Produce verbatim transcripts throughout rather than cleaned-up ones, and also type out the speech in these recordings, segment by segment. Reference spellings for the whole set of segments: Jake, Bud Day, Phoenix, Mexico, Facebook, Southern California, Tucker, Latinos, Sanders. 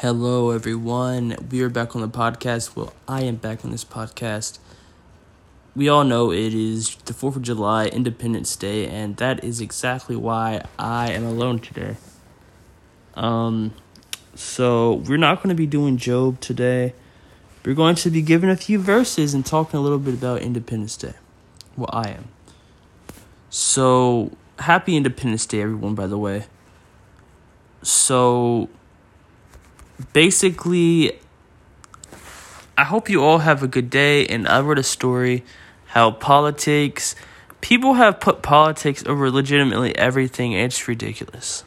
Hello, everyone. We are back on the podcast. Well, I am back on this podcast. We all know it is the fourth of July, Independence Day, and that is exactly why I am alone today. Um, so we're not going to be doing Job today. We're going to be giving a few verses and talking a little bit about Independence Day. Well, I am. So, happy Independence Day, everyone, by the way. So, basically, I hope you all have a good day, and I wrote a story how politics, people have put politics over legitimately everything. It's ridiculous.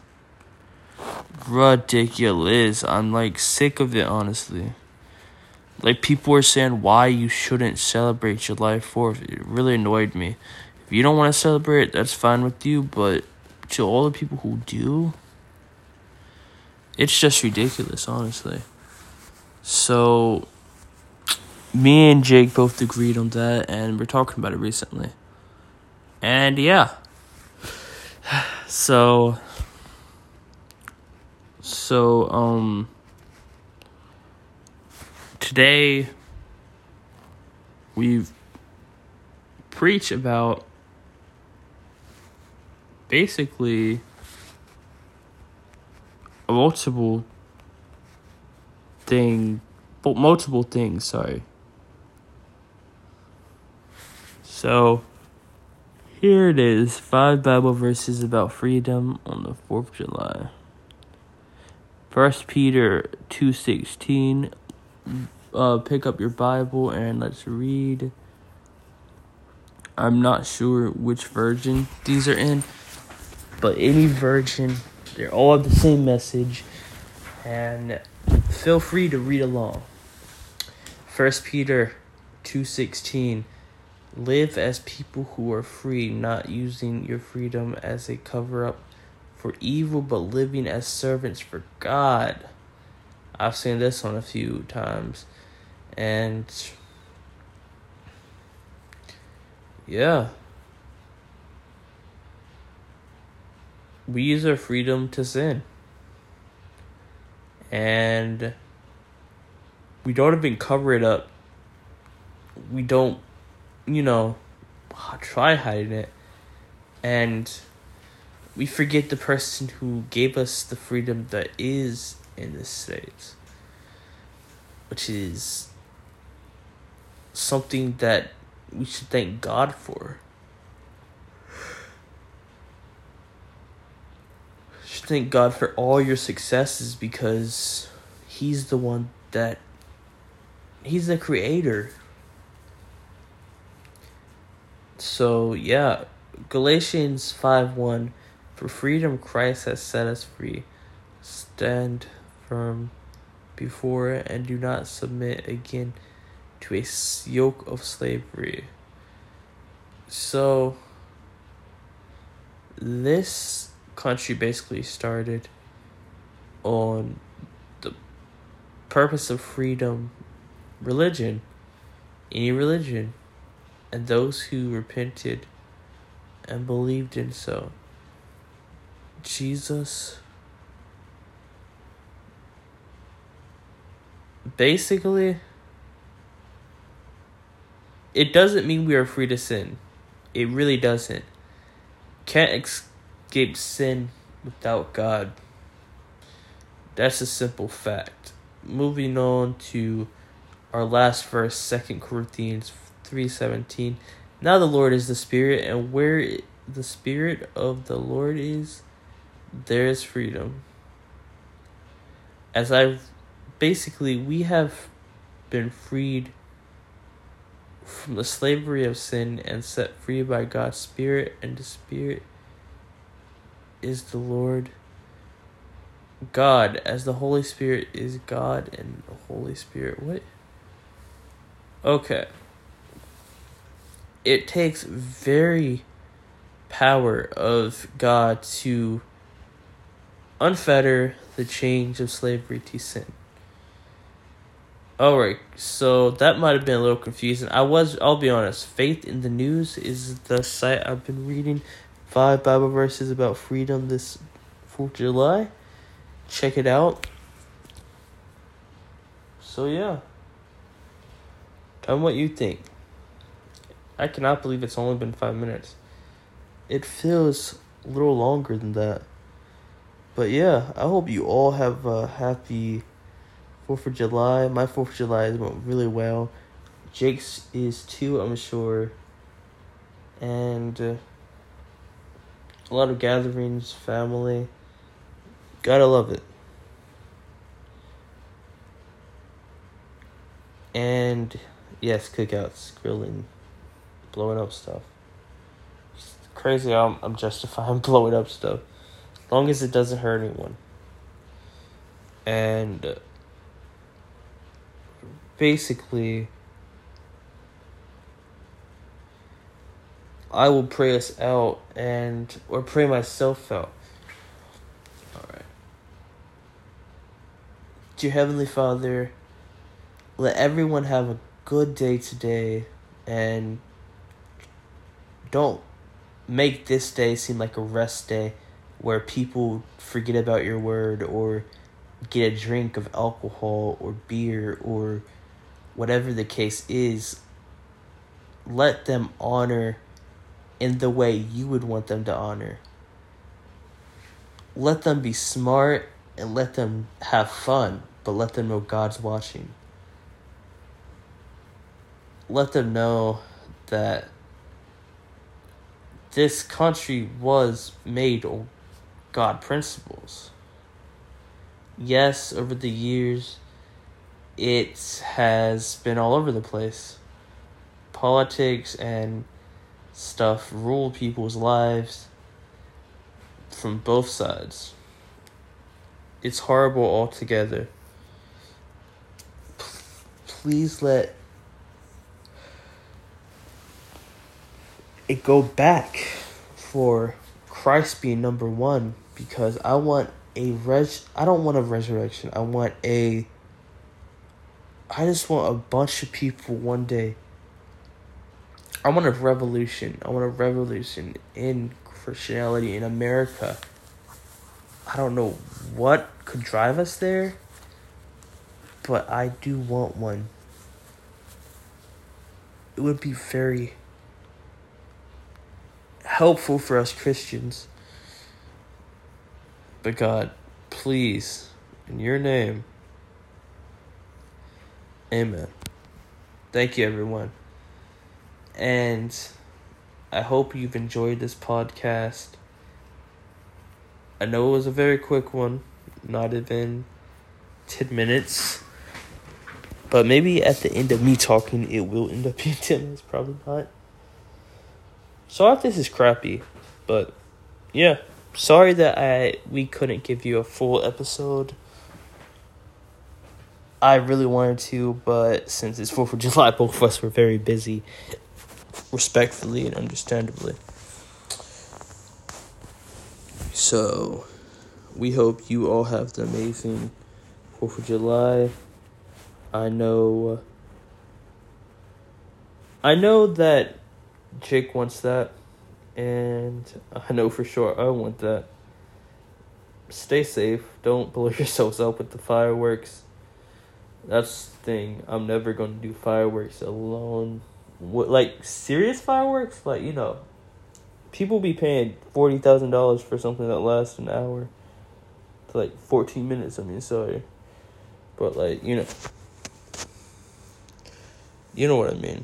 Ridiculous. I'm, like, sick of it, honestly. Like, people are saying why you shouldn't celebrate July fourth. It really annoyed me. If you don't want to celebrate, that's fine with you, but to all the people who do, it's just ridiculous, honestly. So, me and Jake both agreed on that, and we're talking about it recently. And, yeah. So, so, um, today, we preach about, basically, multiple thing, multiple things, sorry. So, here it is, five Bible verses about freedom on the fourth of July. First Peter two sixteen, uh, pick up your Bible and let's read. I'm not sure which version these are in, but any version, they're all the same message, and feel free to read along. First Peter two sixteen, live as people who are free, not using your freedom as a cover-up for evil, but living as servants for God. I've seen this one a few times, and yeah. We use our freedom to sin. And we don't even cover it up. We don't, you know, try hiding it. And we forget the person who gave us the freedom that is in this state, which is something that we should thank God for. Thank God for all your successes, because he's the one that, he's the creator. So, yeah, Galatians five one, for freedom Christ has set us free. Stand firm before it and do not submit again to a yoke of slavery. So, this country basically started on the purpose of freedom, religion, any religion, and those who repented and believed in so. Jesus basically, it doesn't mean we are free to sin. It really doesn't. Can't ex- escape sin without God. That's a simple fact. Moving on to our last verse, Second Corinthians three seventeen. Now the Lord is the Spirit, and where the Spirit of the Lord is, there is freedom. As I've basically, we have been freed from the slavery of sin and set free by God's Spirit, and the Spirit is the Lord God, as the Holy Spirit is God and the Holy Spirit. What? Okay. It takes very power of God to unfetter the chains of slavery to sin. Alright, so that might have been a little confusing. I was, I'll be honest, Faith in the News is the site I've been reading five Bible verses about freedom this fourth of July. Check it out. So yeah. And what you think? I cannot believe it's only been five minutes. It feels a little longer than that. But yeah, I hope you all have a happy fourth of July. My fourth of July went really well. Jake's is too, I'm sure. And uh, a lot of gatherings, family. Gotta love it. And yes, cookouts, grilling, blowing up stuff. It's crazy how I'm, I'm justifying blowing up stuff. As long as it doesn't hurt anyone. And uh, basically, I will pray us out and, or pray myself out. All right. Dear Heavenly Father, let everyone have a good day today and don't make this day seem like a rest day where people forget about your word or get a drink of alcohol or beer or whatever the case is. Let them honor in the way you would want them to honor. Let them be smart and let them have fun, but let them know God's watching. Let them know that this country was made on God principles. Yes, over the years, it has been all over the place. Politics and stuff rule people's lives from both sides. It's horrible altogether. P- please let it go back for Christ being number one, because I want a res- I don't want a resurrection. I want a I just want a bunch of people one day. I want a revolution. I want a revolution in Christianity in America. I don't know what could drive us there, but I do want one. It would be very helpful for us Christians. But God, please, in your name, amen. Thank you, everyone. And I hope you've enjoyed this podcast. I know it was a very quick one, not even ten minutes. But maybe at the end of me talking, it will end up being ten minutes, probably not. So this is crappy, but yeah. Sorry that I we couldn't give you a full episode. I really wanted to, but since it's fourth of July, both of us were very busy. Respectfully and understandably. So, we hope you all have the amazing fourth of July. I know... I know that Jake wants that. And I know for sure I want that. Stay safe. Don't blow yourselves up with the fireworks. That's the thing. I'm never going to do fireworks alone. What, like, serious fireworks? Like, you know, people be paying forty thousand dollars for something that lasts an hour to, like, fourteen minutes. I mean, sorry. But, like, you know. You know what I mean.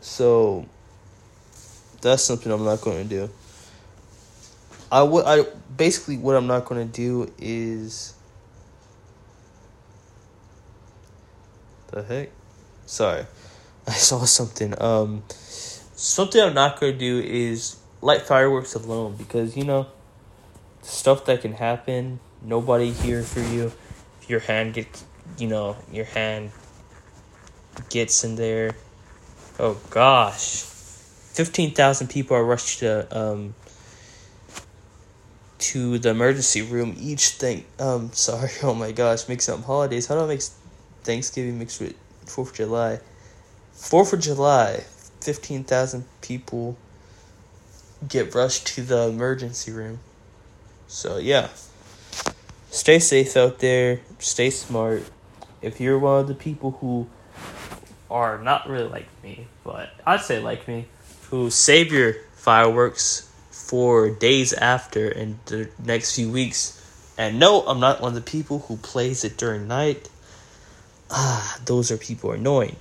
So, that's something I'm not going to do. I would, I, basically, what I'm not going to do is... The heck? Sorry. I saw something. Um, something I'm not going to do is light fireworks alone because, you know, the stuff that can happen, nobody here for you. If your hand gets, you know, your hand gets in there. Oh, gosh. fifteen thousand people are rushed to, um, to the emergency room each thing. Um, sorry. Oh, my gosh. Mix up holidays. How do I make... Thanksgiving mixed with fourth of July. fourth of July, fifteen thousand people get rushed to the emergency room. So, yeah. stay safe out there. Stay smart. If you're one of the people who are not really like me, but I'd say like me, who save your fireworks for days after and the next few weeks. And no, I'm not one of the people who plays it during night. Ah, those are people annoying.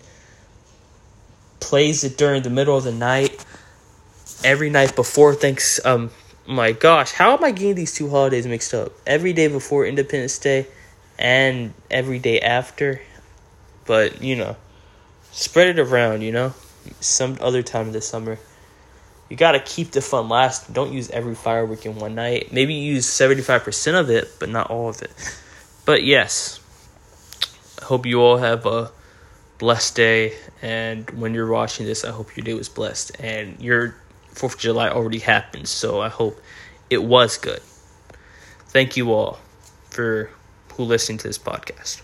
Plays it during the middle of the night. Every night before thanks. Um, my gosh, how am I getting these two holidays mixed up? Every day before Independence Day and every day after. But, you know, spread it around, you know. Some other time of the summer. You got to keep the fun lasting. Don't use every firework in one night. Maybe use seventy-five percent of it, but not all of it. But yes, I hope you all have a blessed day. And when you're watching this, I hope your day was blessed. And your fourth of July already happened, so I hope it was good. Thank you all for who listened to this podcast.